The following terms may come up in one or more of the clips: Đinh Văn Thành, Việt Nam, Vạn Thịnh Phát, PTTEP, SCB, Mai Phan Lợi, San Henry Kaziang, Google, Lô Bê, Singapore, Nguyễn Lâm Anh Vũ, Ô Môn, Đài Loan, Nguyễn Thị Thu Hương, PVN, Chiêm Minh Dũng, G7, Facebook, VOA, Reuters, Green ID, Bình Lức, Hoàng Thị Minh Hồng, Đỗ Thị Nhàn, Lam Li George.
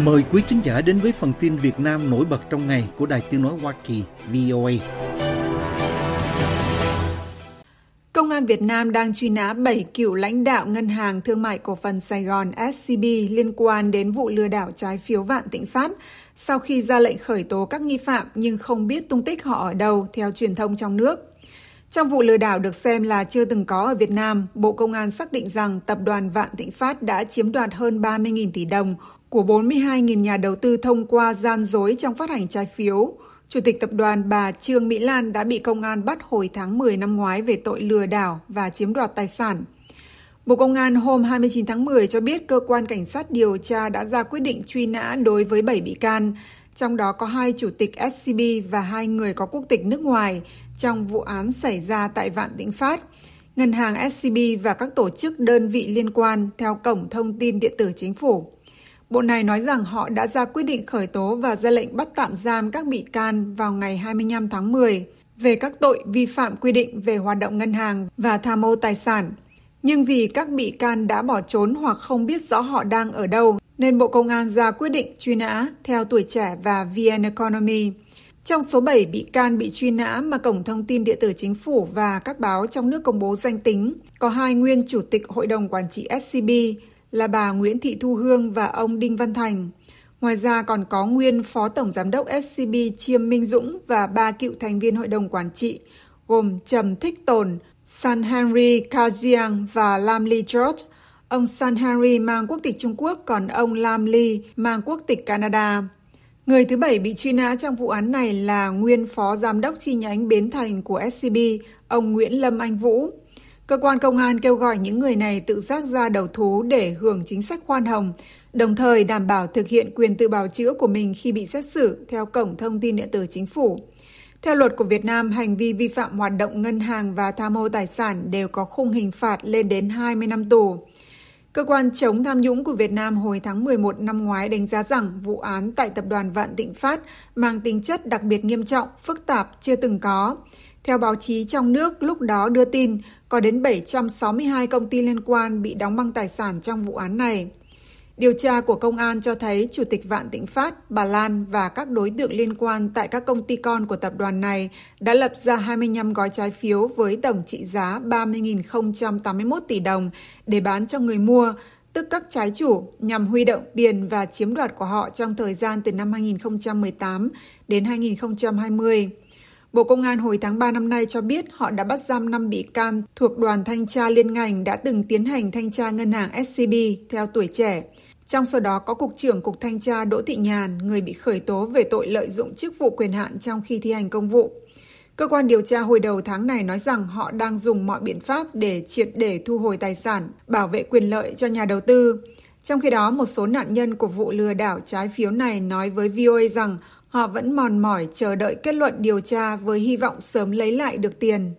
Mời quý khán giả đến với phần tin Việt Nam nổi bật trong ngày của Đài Tiếng nói Hoa Kỳ VOA. Công an Việt Nam đang truy nã 7 cựu lãnh đạo Ngân hàng Thương mại Cổ phần Sài Gòn SCB liên quan đến vụ lừa đảo trái phiếu Vạn Thịnh Phát sau khi ra lệnh khởi tố các nghi phạm nhưng không biết tung tích họ ở đâu theo truyền thông trong nước. Trong vụ lừa đảo được xem là chưa từng có ở Việt Nam, Bộ Công an xác định rằng tập đoàn Vạn Thịnh Phát đã chiếm đoạt hơn 30.000 tỷ đồng của 42.000 nhà đầu tư thông qua gian dối trong phát hành trái phiếu. Chủ tịch tập đoàn bà Trương Mỹ Lan đã bị công an bắt hồi tháng 10 năm ngoái về tội lừa đảo và chiếm đoạt tài sản. Bộ Công an hôm 29 tháng 10 cho biết cơ quan cảnh sát điều tra đã ra quyết định truy nã đối với 7 bị can, trong đó có 2 chủ tịch SCB và 2 người có quốc tịch nước ngoài trong vụ án xảy ra tại Vạn Thịnh Phát, Ngân hàng SCB và các tổ chức đơn vị liên quan theo Cổng Thông tin Điện tử Chính phủ. Bộ này nói rằng họ đã ra quyết định khởi tố và ra lệnh bắt tạm giam các bị can vào ngày 25 tháng 10 về các tội vi phạm quy định về hoạt động ngân hàng và tham ô tài sản. Nhưng vì các bị can đã bỏ trốn hoặc không biết rõ họ đang ở đâu, nên Bộ Công an ra quyết định truy nã theo Tuổi Trẻ và VN Economy. Trong số 7 bị can bị truy nã mà Cổng Thông tin Điện tử Chính phủ và các báo trong nước công bố danh tính, có 2 nguyên Chủ tịch Hội đồng Quản trị SCB là bà Nguyễn Thị Thu Hương và ông Đinh Văn Thành. Ngoài ra còn có nguyên Phó Tổng Giám đốc SCB Chiêm Minh Dũng và 3 cựu thành viên Hội đồng Quản trị gồm Trầm Thích Tồn, San Henry Kaziang và Lam Li George. Ông San Henry mang quốc tịch Trung Quốc, còn ông Lam Li mang quốc tịch Canada. Người thứ 7 bị truy nã trong vụ án này là nguyên Phó Giám đốc chi nhánh Bến Thành của SCB, ông Nguyễn Lâm Anh Vũ. Cơ quan công an kêu gọi những người này tự giác ra đầu thú để hưởng chính sách khoan hồng, đồng thời đảm bảo thực hiện quyền tự bào chữa của mình khi bị xét xử theo Cổng Thông tin Điện tử Chính phủ. Theo luật của Việt Nam, hành vi vi phạm hoạt động ngân hàng và tham ô tài sản đều có khung hình phạt lên đến 20 năm tù. Cơ quan chống tham nhũng của Việt Nam hồi tháng 11 năm ngoái đánh giá rằng vụ án tại tập đoàn Vạn Thịnh Phát mang tính chất đặc biệt nghiêm trọng, phức tạp, chưa từng có. Theo báo chí trong nước lúc đó đưa tin, có đến 762 công ty liên quan bị đóng băng tài sản trong vụ án này. Điều tra của công an cho thấy Chủ tịch Vạn Thịnh Phát, bà Lan và các đối tượng liên quan tại các công ty con của tập đoàn này đã lập ra 25 gói trái phiếu với tổng trị giá 30.081 tỷ đồng để bán cho người mua, tức các trái chủ, nhằm huy động tiền và chiếm đoạt của họ trong thời gian từ năm 2018 đến 2020. Bộ Công an hồi tháng 3 năm nay cho biết họ đã bắt giam 5 bị can thuộc đoàn thanh tra liên ngành đã từng tiến hành thanh tra ngân hàng SCB theo Tuổi Trẻ. Trong số đó có Cục trưởng Cục Thanh tra Đỗ Thị Nhàn, người bị khởi tố về tội lợi dụng chức vụ quyền hạn trong khi thi hành công vụ. Cơ quan điều tra hồi đầu tháng này nói rằng họ đang dùng mọi biện pháp để triệt để thu hồi tài sản, bảo vệ quyền lợi cho nhà đầu tư. Trong khi đó, một số nạn nhân của vụ lừa đảo trái phiếu này nói với VOA rằng họ vẫn mòn mỏi chờ đợi kết luận điều tra với hy vọng sớm lấy lại được tiền.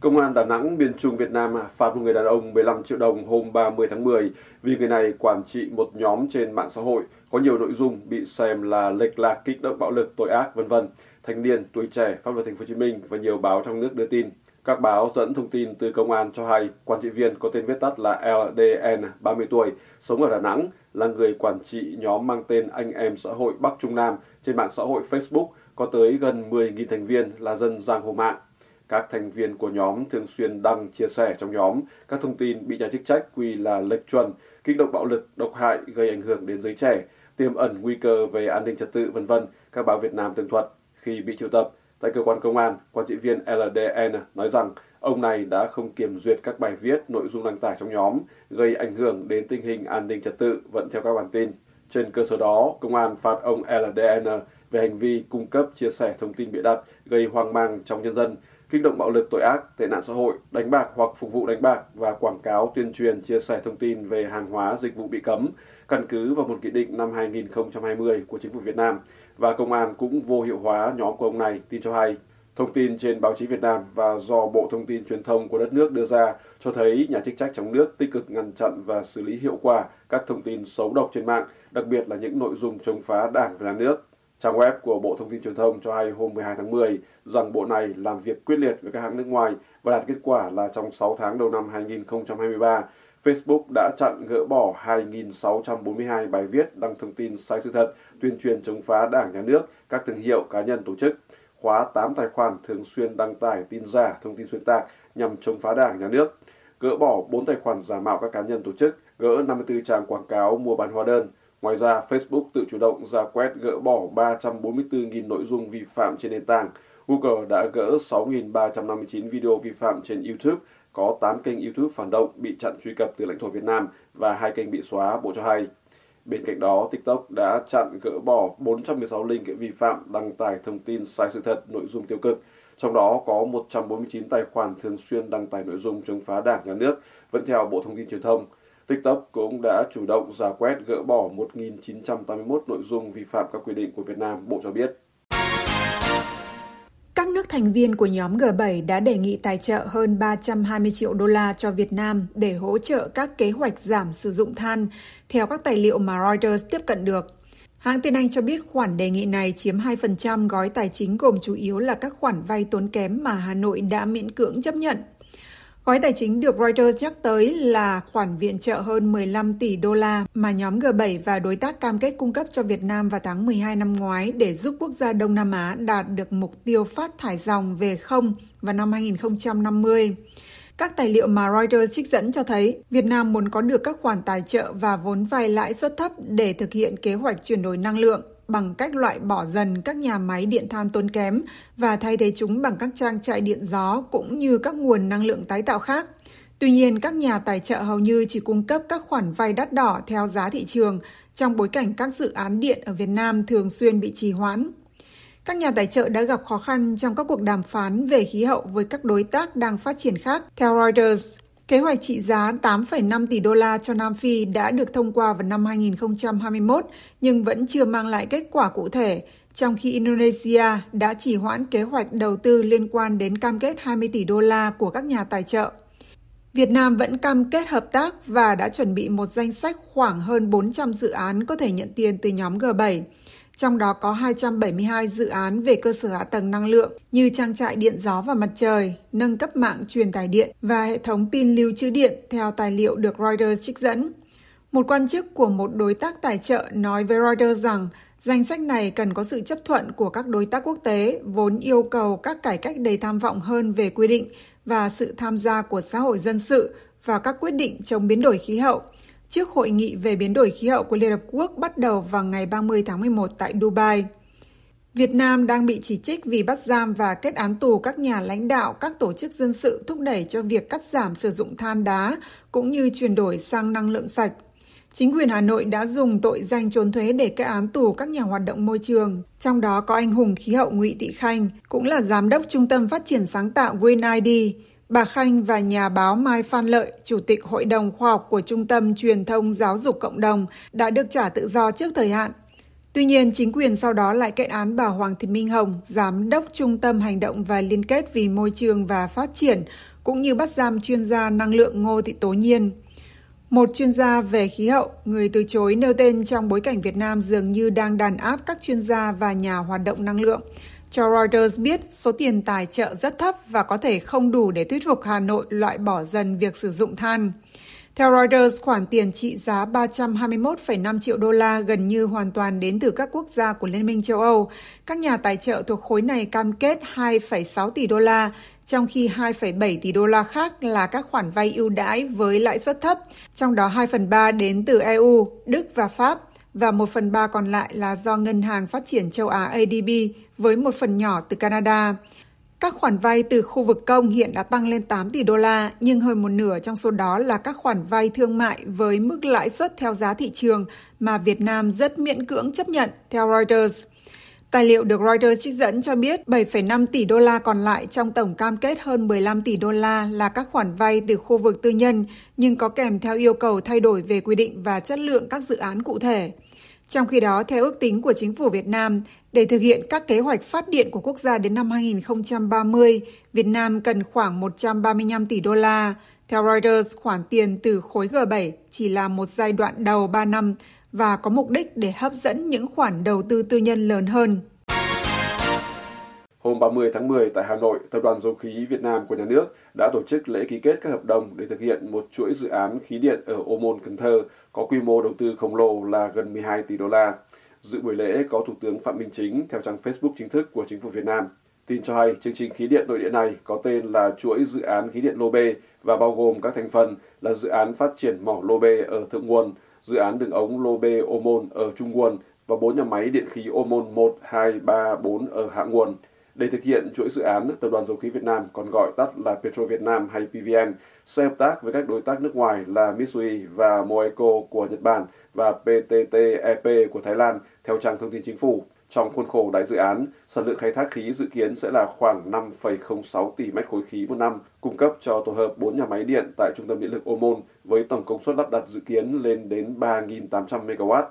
Công an Đà Nẵng, miền Trung Việt Nam phạt một người đàn ông 15 triệu đồng hôm 30 tháng 10 vì người này quản trị một nhóm trên mạng xã hội có nhiều nội dung bị xem là lệch lạc, kích động bạo lực, tội ác, v.v. Thanh niên, Tuổi Trẻ, Pháp Luật TP.HCM và nhiều báo trong nước đưa tin. Các báo dẫn thông tin từ công an cho hay, quản trị viên có tên viết tắt là LDN, 30 tuổi, sống ở Đà Nẵng, là người quản trị nhóm mang tên Anh Em Xã hội Bắc Trung Nam trên mạng xã hội Facebook có tới gần 10.000 thành viên là dân giang hồ mạng. Các thành viên của nhóm thường xuyên đăng, chia sẻ trong nhóm các thông tin bị nhà chức trách quy là lệch chuẩn, kích động bạo lực, độc hại, gây ảnh hưởng đến giới trẻ, tiềm ẩn nguy cơ về an ninh trật tự, v.v. Các báo Việt Nam tường thuật khi bị triệu tập. Tại cơ quan công an, quản trị viên LDN nói rằng ông này đã không kiểm duyệt các bài viết, nội dung đăng tải trong nhóm, gây ảnh hưởng đến tình hình an ninh trật tự, vẫn theo các bản tin. Trên cơ sở đó, công an phạt ông LDN về hành vi cung cấp, chia sẻ thông tin bịa đặt, gây hoang mang trong nhân dân, kích động bạo lực, tội ác, tệ nạn xã hội, đánh bạc hoặc phục vụ đánh bạc và quảng cáo, tuyên truyền, chia sẻ thông tin về hàng hóa, dịch vụ bị cấm, căn cứ vào một nghị định năm 2020 của Chính phủ Việt Nam. Và công an cũng vô hiệu hóa nhóm của ông này, tin cho hay. Thông tin trên báo chí Việt Nam và do Bộ Thông tin Truyền thông của đất nước đưa ra cho thấy nhà chức trách trong nước tích cực ngăn chặn và xử lý hiệu quả các thông tin xấu độc trên mạng, đặc biệt là những nội dung chống phá Đảng và Nhà nước. Trang web của Bộ Thông tin Truyền thông cho hay hôm 12 tháng 10 rằng bộ này làm việc quyết liệt với các hãng nước ngoài và đạt kết quả là trong 6 tháng đầu năm 2023, Facebook đã chặn gỡ bỏ 2.642 bài viết đăng thông tin sai sự thật, tuyên truyền chống phá Đảng, Nhà nước, các thương hiệu, cá nhân, tổ chức, khóa 8 tài khoản thường xuyên đăng tải tin giả, thông tin xuyên tạc nhằm chống phá Đảng, Nhà nước, gỡ bỏ 4 tài khoản giả mạo các cá nhân, tổ chức, gỡ 54 trang quảng cáo mua bán hóa đơn. Ngoài ra, Facebook tự chủ động ra quét gỡ bỏ 344.000 nội dung vi phạm trên nền tảng. Google đã gỡ 6.359 video vi phạm trên YouTube, có 8 kênh YouTube phản động bị chặn truy cập từ lãnh thổ Việt Nam và 2 kênh bị xóa, Bộ cho hay. Bên cạnh đó, TikTok đã chặn gỡ bỏ 416 link vi phạm đăng tải thông tin sai sự thật, nội dung tiêu cực. Trong đó có 149 tài khoản thường xuyên đăng tải nội dung chống phá Đảng, Nhà nước, vẫn theo Bộ Thông tin Truyền thông. TikTok cũng đã chủ động rà quét gỡ bỏ 1.981 nội dung vi phạm các quy định của Việt Nam, Bộ cho biết. Các nước thành viên của nhóm G7 đã đề nghị tài trợ hơn 320 triệu đô la cho Việt Nam để hỗ trợ các kế hoạch giảm sử dụng than, theo các tài liệu mà Reuters tiếp cận được. Hãng tin Anh cho biết khoản đề nghị này chiếm 2% gói tài chính gồm chủ yếu là các khoản vay tốn kém mà Hà Nội đã miễn cưỡng chấp nhận. Gói tài chính được Reuters nhắc tới là khoản viện trợ hơn 15 tỷ đô la mà nhóm G7 và đối tác cam kết cung cấp cho Việt Nam vào tháng 12 năm ngoái để giúp quốc gia Đông Nam Á đạt được mục tiêu phát thải ròng về không vào năm 2050. Các tài liệu mà Reuters trích dẫn cho thấy Việt Nam muốn có được các khoản tài trợ và vốn vay lãi suất thấp để thực hiện kế hoạch chuyển đổi năng lượng bằng cách loại bỏ dần các nhà máy điện than tốn kém và thay thế chúng bằng các trang trại điện gió cũng như các nguồn năng lượng tái tạo khác. Tuy nhiên, các nhà tài trợ hầu như chỉ cung cấp các khoản vay đắt đỏ theo giá thị trường trong bối cảnh các dự án điện ở Việt Nam thường xuyên bị trì hoãn. Các nhà tài trợ đã gặp khó khăn trong các cuộc đàm phán về khí hậu với các đối tác đang phát triển khác. Theo Reuters, kế hoạch trị giá 8,5 tỷ đô la cho Nam Phi đã được thông qua vào năm 2021 nhưng vẫn chưa mang lại kết quả cụ thể, trong khi Indonesia đã trì hoãn kế hoạch đầu tư liên quan đến cam kết 20 tỷ đô la của các nhà tài trợ. Việt Nam vẫn cam kết hợp tác và đã chuẩn bị một danh sách khoảng hơn 400 dự án có thể nhận tiền từ nhóm G7. Trong đó có 272 dự án về cơ sở hạ tầng năng lượng như trang trại điện gió và mặt trời, nâng cấp mạng truyền tải điện và hệ thống pin lưu trữ điện theo tài liệu được Reuters trích dẫn. Một quan chức của một đối tác tài trợ nói với Reuters rằng danh sách này cần có sự chấp thuận của các đối tác quốc tế vốn yêu cầu các cải cách đầy tham vọng hơn về quy định và sự tham gia của xã hội dân sự vào các quyết định chống biến đổi khí hậu, trước hội nghị về biến đổi khí hậu của Liên Hợp Quốc bắt đầu vào ngày 30 tháng 11 tại Dubai. Việt Nam đang bị chỉ trích vì bắt giam và kết án tù các nhà lãnh đạo, các tổ chức dân sự thúc đẩy cho việc cắt giảm sử dụng than đá cũng như chuyển đổi sang năng lượng sạch. Chính quyền Hà Nội đã dùng tội danh trốn thuế để kết án tù các nhà hoạt động môi trường, trong đó có anh hùng khí hậu Nguyễn Thị Khanh, cũng là giám đốc Trung tâm Phát triển Sáng tạo Green ID. Bà Khanh và nhà báo Mai Phan Lợi, Chủ tịch Hội đồng Khoa học của Trung tâm Truyền thông Giáo dục Cộng đồng, đã được trả tự do trước thời hạn. Tuy nhiên, chính quyền sau đó lại kết án bà Hoàng Thị Minh Hồng, Giám đốc Trung tâm Hành động và Liên kết vì Môi trường và Phát triển, cũng như bắt giam chuyên gia năng lượng Ngô Thị Tố Nhiên. Một chuyên gia về khí hậu, người từ chối nêu tên trong bối cảnh Việt Nam dường như đang đàn áp các chuyên gia và nhà hoạt động năng lượng, cho Reuters biết số tiền tài trợ rất thấp và có thể không đủ để thuyết phục Hà Nội loại bỏ dần việc sử dụng than. Theo Reuters, khoản tiền trị giá 321,5 triệu đô la gần như hoàn toàn đến từ các quốc gia của Liên minh châu Âu. Các nhà tài trợ thuộc khối này cam kết 2,6 tỷ đô la, trong khi 2,7 tỷ đô la khác là các khoản vay ưu đãi với lãi suất thấp, trong đó 2/3 đến từ EU, Đức và Pháp, và 1/3 còn lại là do Ngân hàng Phát triển châu Á ADB với một phần nhỏ từ Canada. Các khoản vay từ khu vực công hiện đã tăng lên 8 tỷ đô la, nhưng hơn một nửa trong số đó là các khoản vay thương mại với mức lãi suất theo giá thị trường mà Việt Nam rất miễn cưỡng chấp nhận, theo Reuters. Tài liệu được Reuters trích dẫn cho biết 7,5 tỷ đô la còn lại trong tổng cam kết hơn 15 tỷ đô la là các khoản vay từ khu vực tư nhân, nhưng có kèm theo yêu cầu thay đổi về quy định và chất lượng các dự án cụ thể. Trong khi đó, theo ước tính của chính phủ Việt Nam, để thực hiện các kế hoạch phát điện của quốc gia đến năm 2030, Việt Nam cần khoảng 135 tỷ đô la. Theo Reuters, khoản tiền từ khối G7 chỉ là một giai đoạn đầu 3 năm và có mục đích để hấp dẫn những khoản đầu tư tư nhân lớn hơn. Hôm 30 tháng 10 tại Hà Nội, Tập đoàn Dầu khí Việt Nam của Nhà nước đã tổ chức lễ ký kết các hợp đồng để thực hiện một chuỗi dự án khí điện ở Ô Môn, Cần Thơ có quy mô đầu tư khổng lồ là gần 12 tỷ đô la. Dự buổi lễ có Thủ tướng Phạm Minh Chính theo trang Facebook chính thức của Chính phủ Việt Nam. Tin cho hay, chương trình khí điện nội địa này có tên là chuỗi dự án khí điện Lô Bê và bao gồm các thành phần là dự án phát triển mỏ Lô Bê ở Thượng Nguồn, dự án đường ống Lô Bê Ô Môn ở Trung Nguồn và 4 nhà máy điện khí Ô Môn 1, 2, 3, 4 ở Hạ Nguồn. Để thực hiện chuỗi dự án, Tập đoàn Dầu khí Việt Nam, còn gọi tắt là PetroVietnam hay PVN, sẽ hợp tác với các đối tác nước ngoài là Mitsui và Moeco của Nhật Bản và PTTEP của Thái Lan, theo trang thông tin chính phủ. Trong khuôn khổ đại dự án, sản lượng khai thác khí dự kiến sẽ là khoảng 5,06 tỷ mét khối khí một năm, cung cấp cho tổ hợp 4 nhà máy điện tại Trung tâm Điện lực Ô Môn với tổng công suất lắp đặt dự kiến lên đến 3.800 MW.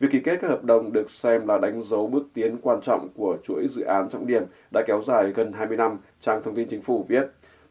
Việc ký kết các hợp đồng được xem là đánh dấu bước tiến quan trọng của chuỗi dự án trọng điểm đã kéo dài gần 20 năm, trang thông tin chính phủ viết.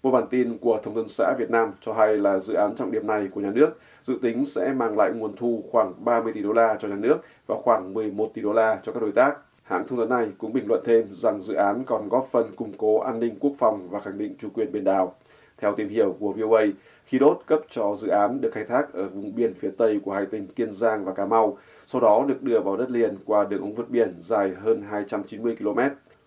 Một bản tin của Thông tấn xã Việt Nam cho hay là dự án trọng điểm này của nhà nước dự tính sẽ mang lại nguồn thu khoảng 30 tỷ đô la cho nhà nước và khoảng 11 tỷ đô la cho các đối tác. Hãng thông tấn này cũng bình luận thêm rằng dự án còn góp phần củng cố an ninh quốc phòng và khẳng định chủ quyền biển đảo. Theo tìm hiểu của VOA, khí đốt cấp cho dự án được khai thác ở vùng biển phía Tây của hai tỉnh Kiên Giang và Cà Mau, sau đó được đưa vào đất liền qua đường ống vượt biển dài hơn 290 km.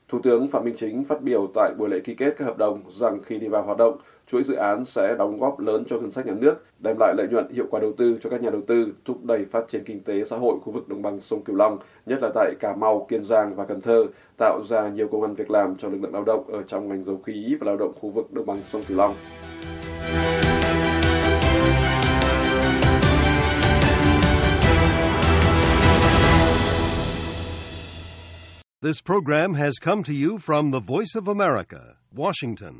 Thủ tướng Phạm Minh Chính phát biểu tại buổi lễ ký kết các hợp đồng rằng khi đi vào hoạt động, chuỗi dự án sẽ đóng góp lớn cho ngân sách nhà nước, đem lại lợi nhuận hiệu quả đầu tư cho các nhà đầu tư, thúc đẩy phát triển kinh tế xã hội khu vực đồng bằng sông Cửu Long, nhất là tại Cà Mau, Kiên Giang và Cần Thơ, tạo ra nhiều công ăn việc làm cho lực lượng lao động ở trong ngành dầu khí và lao động khu vực đồng bằng sông Cửu Long. This program has come to you from the Voice of America, Washington.